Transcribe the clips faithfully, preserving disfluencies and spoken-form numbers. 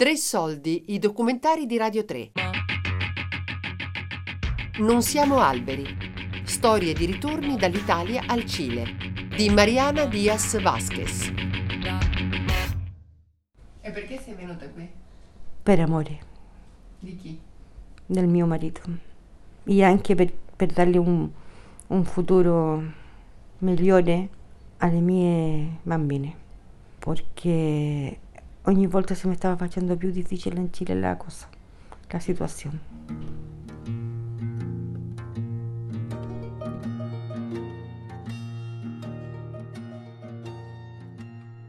Tre soldi, i documentari di Radio tre. Non siamo alberi. Storie di ritorni dall'Italia al Cile, di Mariana Diaz Vasquez. E perché sei venuta qui? Per amore. Di chi? Del mio marito. E anche per, per darle un, un futuro migliore alle mie bambine. Perché ogni volta si mi stava facendo più difficile in Cile la cosa, la situazione.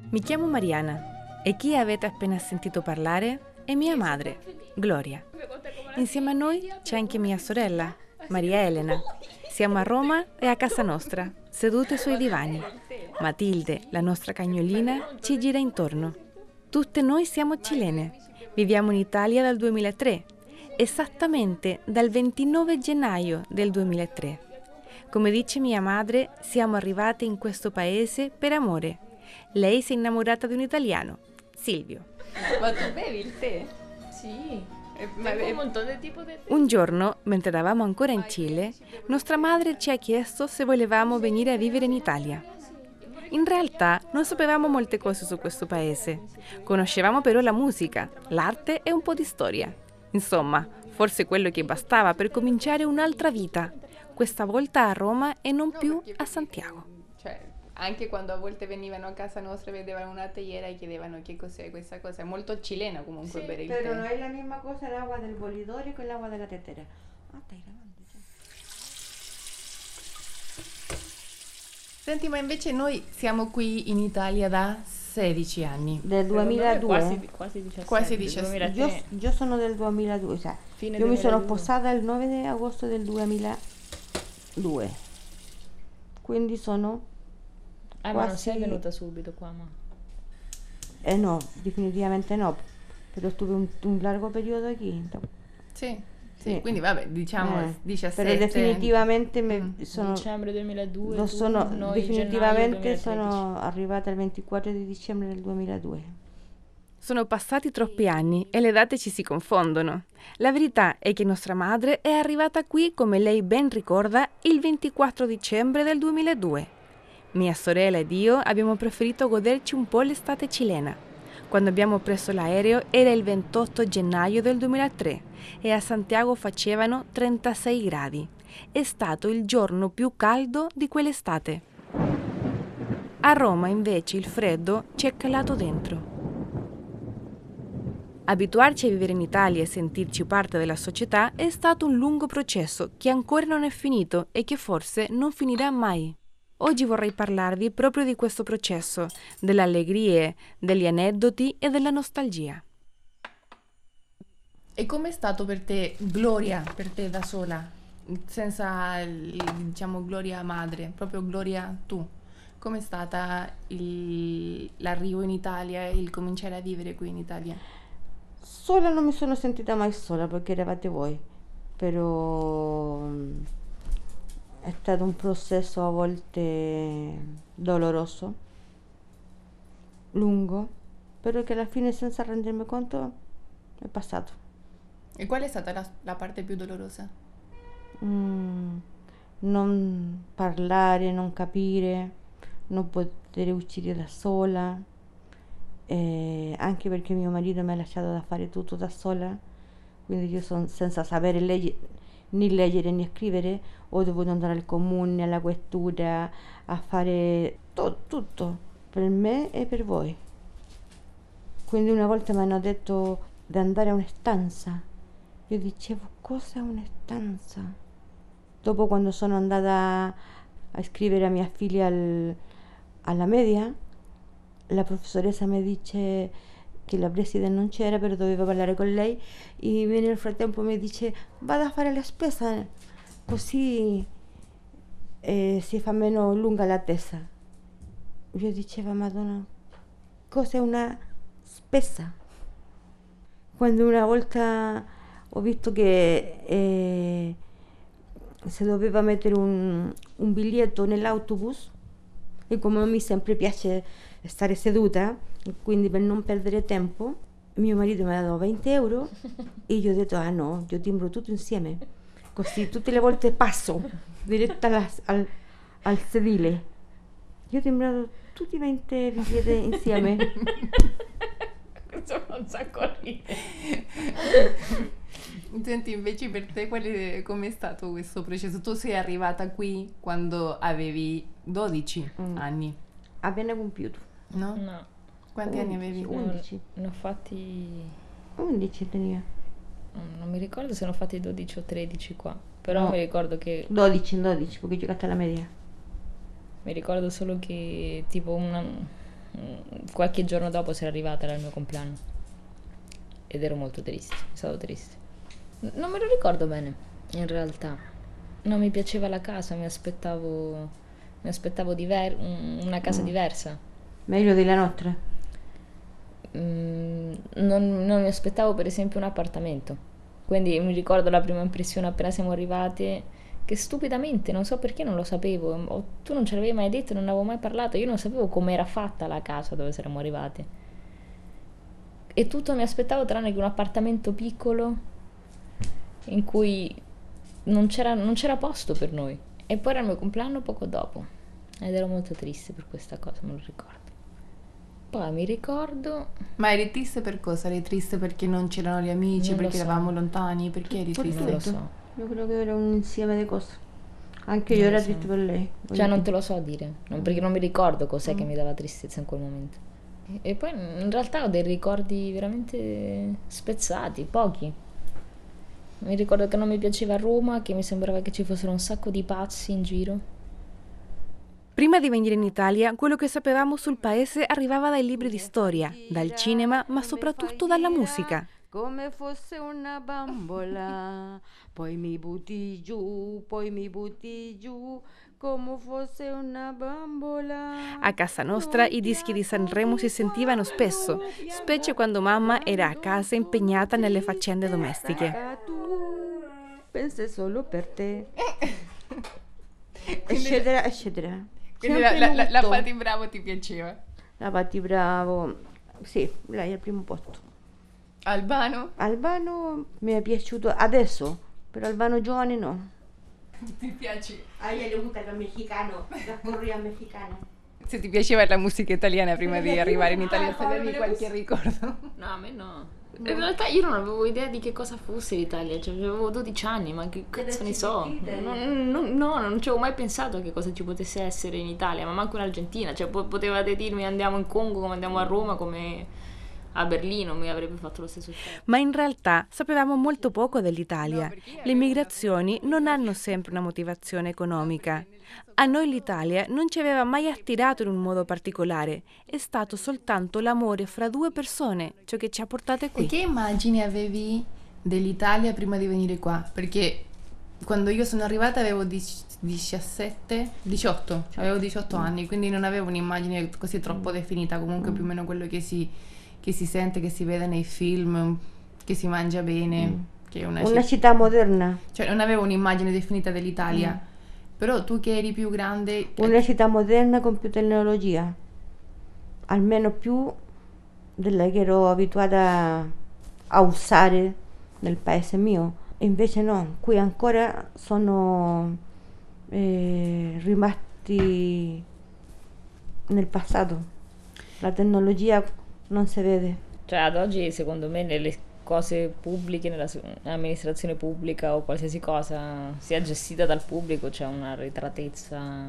Mi chiamo Mariana e chi avete appena sentito parlare è mia madre, Gloria. Insieme a noi c'è anche mia sorella, Maria Elena. Siamo a Roma e a casa nostra, sedute sui divani. Matilde, la nostra cagnolina, ci gira intorno. Tutte noi siamo cilene, viviamo in Italia dal duemilatré, esattamente dal ventinove gennaio del duemilatré. Come dice mia madre, siamo arrivate in questo paese per amore. Lei si è innamorata di un italiano, Silvio. Ma tu bevi il tè? Sì, un montone di tipo di tè. Un giorno, mentre eravamo ancora in Cile, nostra madre ci ha chiesto se volevamo venire a vivere in Italia. In realtà non sapevamo molte cose su questo paese. Conoscevamo però la musica, l'arte e un po' di storia. Insomma, forse quello che bastava per cominciare un'altra vita, questa volta a Roma e non più a Santiago. Cioè, anche quando a volte venivano a casa nostra e vedevano una teiera e chiedevano che cos'è questa cosa. È molto cilena comunque, sì, per il tè. Però non è la misma cosa l'acqua del bolidore con l'acqua della tetera. Ah, teiera. Senti, ma invece noi siamo qui in Italia da sedici anni. Del duemiladue. Quasi, quasi diciassette. Quasi diciassette. Io, io sono del duemiladue, cioè, Fine io duemiladue. Mi sono sposata il nove agosto del duemiladue. Quindi sono... Ah, quasi... ma non sei venuta subito qua, ma... Eh no, definitivamente no. Però stuve un, un largo periodo qui. Sì. Sì, sì, quindi vabbè, diciamo eh, diciassette. Però definitivamente me sono dicembre duemiladue. Lo sono, tu, definitivamente sono arrivata il ventiquattro di dicembre del duemiladue. Sono passati troppi anni e le date ci si confondono. La verità è che nostra madre è arrivata qui, come lei ben ricorda, il ventiquattro dicembre del duemiladue. Mia sorella ed io abbiamo preferito goderci un po' l'estate cilena. Quando abbiamo preso l'aereo era il ventotto gennaio del duemilatré e a Santiago facevano trentasei gradi. È stato il giorno più caldo di quell'estate. A Roma invece il freddo ci è calato dentro. Abituarci a vivere in Italia e sentirci parte della società è stato un lungo processo che ancora non è finito e che forse non finirà mai. Oggi vorrei parlarvi proprio di questo processo, delle allegrie, degli aneddoti e della nostalgia. E com'è stato per te, Gloria, per te da sola, senza, diciamo, Gloria madre, proprio Gloria tu? Com'è stata il, l'arrivo in Italia e il cominciare a vivere qui in Italia? Sola non mi sono sentita mai sola perché eravate voi, però... È stato un processo a volte doloroso, lungo, però che alla fine, senza rendermi conto, è passato. E qual è stata la, la parte più dolorosa? Mm, non parlare, non capire, non poter uscire da sola, eh, anche perché mio marito mi ha lasciato da fare tutto da sola, quindi io sono senza sapere leggere. Né leggere né scrivere, ho dovuto andare al comune, alla questura, a fare to- tutto per me e per voi. Quindi una volta mi hanno detto di andare a una stanza. Io dicevo, cosa è una stanza? Dopo, quando sono andata a scrivere a mia figlia al, alla media, la professoressa mi dice che la preside non c'era, però dovevo parlare con lei, e nel frattempo mi dice vado a fare la spesa, così eh, si fa meno lunga l'attesa. Io dicevo, Madonna, cos'è una spesa? Quando una volta ho visto che eh, si doveva mettere un, un biglietto nell'autobus, e come a me sempre piace stare seduta, quindi per non perdere tempo, mio marito mi ha dato venti euro e io ho detto, ah no, io timbro tutto insieme, così tutte le volte passo diretta alla, al, al sedile. Io ho timbrato tutti i venti biglietti insieme. Questo fa un sacco ridere. Senti, invece per te quale, com'è stato questo processo? Tu sei arrivata qui quando avevi dodici mm. anni. Appena compiuto. No? No. Quanti undici, anni avevi? undici. Ne ho fatti... undici tenia. Non mi ricordo se ne ho fatti dodici o tredici qua, però no. Mi ricordo che... dodici, dodici, perché ho giocato alla media. Mi ricordo solo che tipo una... qualche giorno dopo sarei arrivata, era il mio compleanno. Ed ero molto triste, è stato triste. Non me lo ricordo bene, in realtà. Non mi piaceva la casa, mi aspettavo, mi aspettavo diver- una casa mm. diversa. Meglio della nostra? Mm, non, non mi aspettavo per esempio un appartamento. Quindi mi ricordo la prima impressione appena siamo arrivate, che stupidamente, non so perché non lo sapevo, o tu non ce l'avevi mai detto, non avevo mai parlato, io non sapevo come era fatta la casa dove saremmo arrivati. E tutto mi aspettavo tranne che un appartamento piccolo, in cui non c'era, non c'era posto per noi. E poi era il mio compleanno poco dopo ed ero molto triste per questa cosa, me lo ricordo. Poi mi ricordo... Ma eri triste per cosa? Eri triste perché non c'erano gli amici, non perché so. Eravamo lontani? Perché eri triste? Non lo so. Io credo che era un insieme di cose. Anche io non ero so. triste per lei. Cioè non te lo so dire, non, perché non mi ricordo cos'è mm. che mi dava tristezza in quel momento. E poi in realtà ho dei ricordi veramente spezzati, pochi. Mi ricordo che non mi piaceva Roma, che mi sembrava che ci fossero un sacco di pazzi in giro. Prima di venire in Italia, quello che sapevamo sul paese arrivava dai libri di storia, dal cinema, ma soprattutto dalla musica. Come fosse una bambola, poi mi butti giù, poi mi butti giù, come fosse una bambola. A casa nostra i dischi di Sanremo si sentivano spesso, specie quando mamma era a casa impegnata nelle faccende domestiche. Pensa solo per te, eccetera, eccetera. Quindi la, la, la, la Patty Pravo ti piaceva? La Patty Pravo, sì, lei è al primo posto. Albano? Albano mi è piaciuto adesso, però Albano giovane no. Ti piace? A lei le gusta il mexicano, la corria mexicana. Se ti piaceva la musica italiana prima di arrivare in Italia, se avevi qualche ricordo? No, a me no. In realtà io non avevo idea di che cosa fosse l'Italia, cioè avevo dodici anni, ma che cazzo ne so? No, no, no, non ci avevo mai pensato a che cosa ci potesse essere in Italia, ma manco in Argentina, cioè potevate dirmi andiamo in Congo, come andiamo a Roma, come a Berlino, mi avrebbe fatto lo stesso effetto. Ma in realtà sapevamo molto poco dell'Italia. Le migrazioni non hanno sempre una motivazione economica. A noi l'Italia non ci aveva mai attirato in un modo particolare, è stato soltanto l'amore fra due persone ciò che ci ha portate qui. E che immagini avevi dell'Italia prima di venire qua? Perché quando io sono arrivata avevo diciassette, diciotto, avevo diciotto anni, quindi non avevo un'immagine così troppo definita, comunque più o meno quello che si, che si sente, che si vede nei film, che si mangia bene, mm. che è una, una citt- città moderna. Cioè non avevo un'immagine definita dell'Italia. Mm. Però tu che eri più grande... Una città moderna con più tecnologia, almeno più della che ero abituata a usare nel paese mio. Invece no, qui ancora sono eh, rimasti nel passato. La tecnologia non si vede. Cioè ad oggi secondo me nelle cose pubbliche, nell'amministrazione pubblica o qualsiasi cosa sia gestita dal pubblico, c'è una ritratezza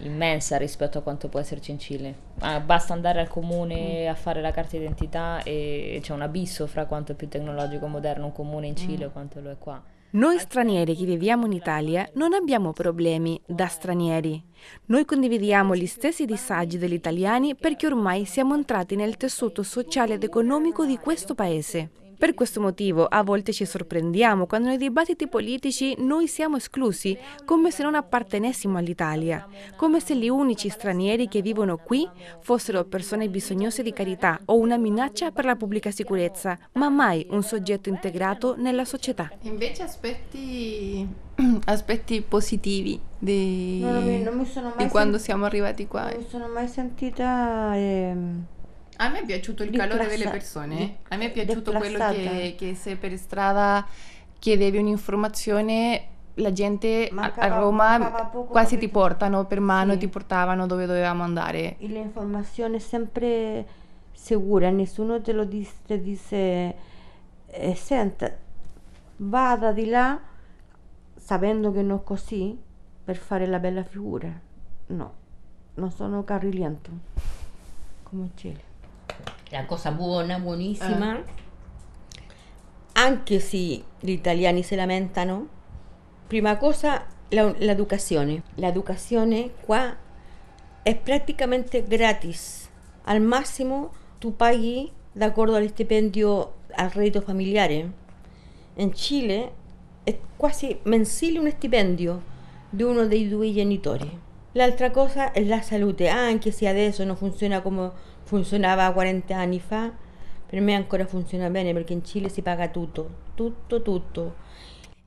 immensa rispetto a quanto può esserci in Cile. Ah, basta andare al comune a fare la carta d'identità e c'è un abisso fra quanto è più tecnologico e moderno un comune in Cile mm. e quanto lo è qua. Noi stranieri che viviamo in Italia non abbiamo problemi da stranieri. Noi condividiamo gli stessi disagi degli italiani perché ormai siamo entrati nel tessuto sociale ed economico di questo paese. Per questo motivo a volte ci sorprendiamo quando nei dibattiti politici noi siamo esclusi, come se non appartenessimo all'Italia, come se gli unici stranieri che vivono qui fossero persone bisognose di carità o una minaccia per la pubblica sicurezza, ma mai un soggetto integrato nella società. Invece aspetti, aspetti positivi di, no, non mi, non mi sono mai di quando sen- siamo arrivati qua. Non mi sono mai sentita... Eh... A me è piaciuto il calore delle persone, a me è piaciuto quello che, che se per strada chiedevi un'informazione la gente mancava, a Roma quasi ti portano per mano, sì. ti portavano dove dovevamo andare. E l'informazione è sempre sicura, nessuno te lo dice, dice eh, senta, vada di là sapendo che non è così per fare la bella figura. No, non sono carrigliato come c'è. La cosa buona, buonissima, eh. anche se gli italiani si lamentano, prima cosa l'educazione. L'educazione qua è praticamente gratis, al massimo tu paghi d'accordo allo stipendio, al reddito familiare. In Cile è quasi mensile un stipendio di uno dei due genitori. L'altra cosa è la salute, anche se adesso non funziona come funzionava quaranta anni fa, per me ancora funziona bene perché in Cile si paga tutto, tutto, tutto.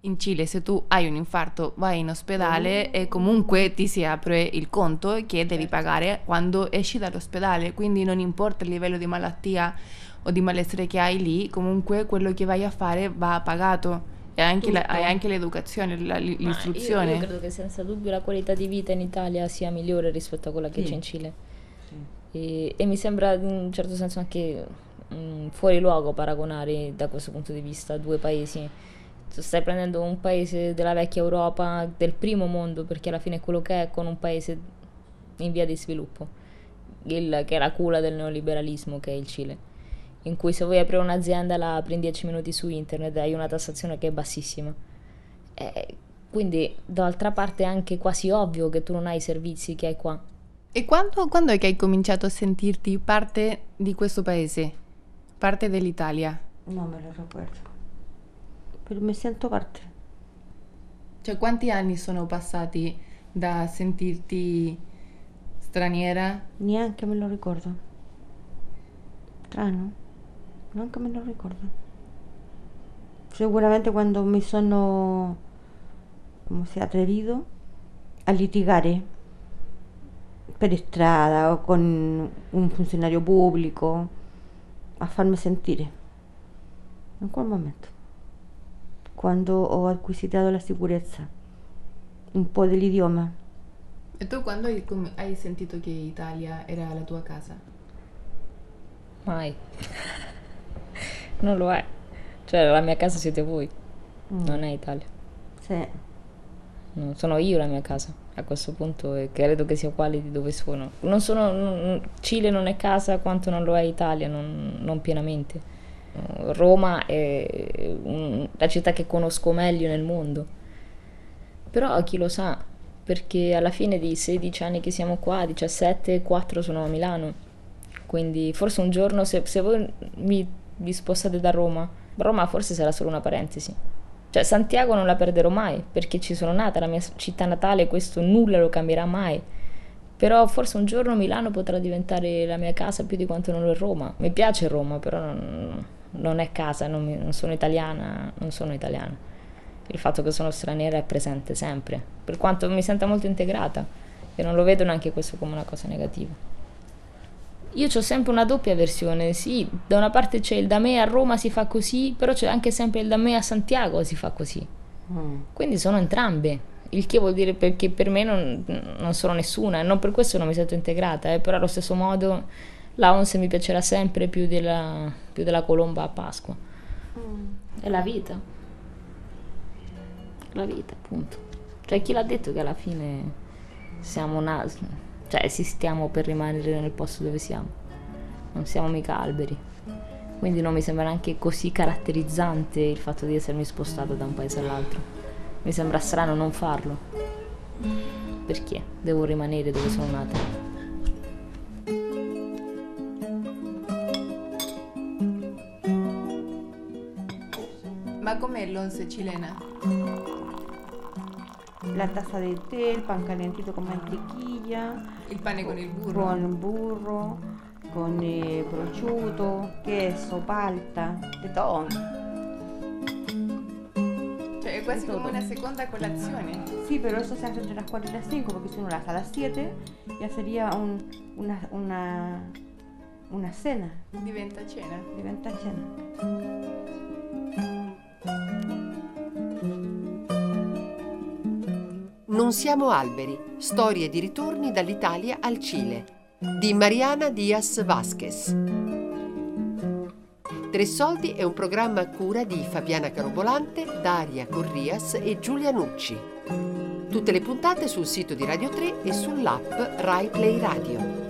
In Cile se tu hai un infarto vai in ospedale mm. e comunque ti si apre il conto che devi pagare quando esci dall'ospedale, quindi non importa il livello di malattia o di malessere che hai lì, comunque quello che vai a fare va pagato. E anche, la, e anche l'educazione, la, l'istruzione. Io, io credo che senza dubbio la qualità di vita in Italia sia migliore rispetto a quella che sì. c'è in Cile. Sì. E, e mi sembra in un certo senso anche mh, fuori luogo paragonare da questo punto di vista due paesi. Tu stai prendendo un paese della vecchia Europa, del primo mondo, perché alla fine è quello che è, con un paese in via di sviluppo, il, che è la culla del neoliberalismo, che è il Cile, in cui se vuoi aprire un'azienda la apri in dieci minuti su internet e hai una tassazione che è bassissima. E quindi d'altra parte è anche quasi ovvio che tu non hai i servizi che hai qua. E quando, quando è che hai cominciato a sentirti parte di questo paese? Parte dell'Italia? Non me lo ricordo, però mi sento parte. Cioè, quanti anni sono passati da sentirti straniera? Neanche me lo ricordo. Strano, neanche me lo ricordo. Sicuramente quando mi sono, come si è atrevido, a litigare per strada o con un funzionario pubblico, a farmi sentire in quel momento, quando ho acquisito la sicurezza un po' dell'idioma. E tu quando hai, hai sentito che Italia era la tua casa? Mai. Non lo è, cioè la mia casa siete voi, mm. non è Italia. Sì. No, sono io la mia casa a questo punto, e credo che sia uguale di dove sono. Non sono non, Cile non è casa quanto non lo è Italia, non, non pienamente. Roma è un, la città che conosco meglio nel mondo, però chi lo sa, perché alla fine di sedici anni che siamo qua, diciassette, quattro sono a Milano, quindi forse un giorno se, se voi mi, mi spostate da Roma, Roma forse sarà solo una parentesi. Cioè Santiago non la perderò mai, perché ci sono nata, la mia città natale, questo nulla lo cambierà mai. Però forse un giorno Milano potrà diventare la mia casa più di quanto non lo è Roma. Mi piace Roma, però non, non è casa, non, mi, non sono italiana, non sono italiana. Il fatto che sono straniera è presente sempre, per quanto mi senta molto integrata, e non lo vedo neanche questo come una cosa negativa. Io ho sempre una doppia versione, sì, da una parte c'è il da me a Roma si fa così, però c'è anche sempre il da me a Santiago si fa così. Mm. Quindi sono entrambe, il che vuol dire perché per me non, non sono nessuna, e non per questo non mi sento integrata, eh, però allo stesso modo la Onze mi piacerà sempre più della, più della colomba a Pasqua. Mm. È la vita, la vita appunto. Cioè chi l'ha detto che alla fine siamo una... Cioè esistiamo per rimanere nel posto dove siamo, non siamo mica alberi, quindi non mi sembra neanche così caratterizzante il fatto di essermi spostata da un paese all'altro. Mi sembra strano non farlo, perché devo rimanere dove sono nata. Ma com'è l'once cilena? La tazza del tè, il pan calentito con mantequilla, il pane con il burro, con il burro, con il prosciutto, chesso, palta, di tutto. Cioè è quasi come una seconda colazione. Sì, però eso se hace entre las quattro e le cinque, perché se uno la fa alle sette, ya sería un, una, una una cena. Diventa cena. Diventa cena. Non siamo alberi, storie di ritorni dall'Italia al Cile, di Mariana Diaz Vasquez. Tre Soldi è un programma a cura di Fabiana Carobolante, Daria Corrias e Giulia Nucci. Tutte le puntate sul sito di Radio tre e sull'app Rai Play Radio.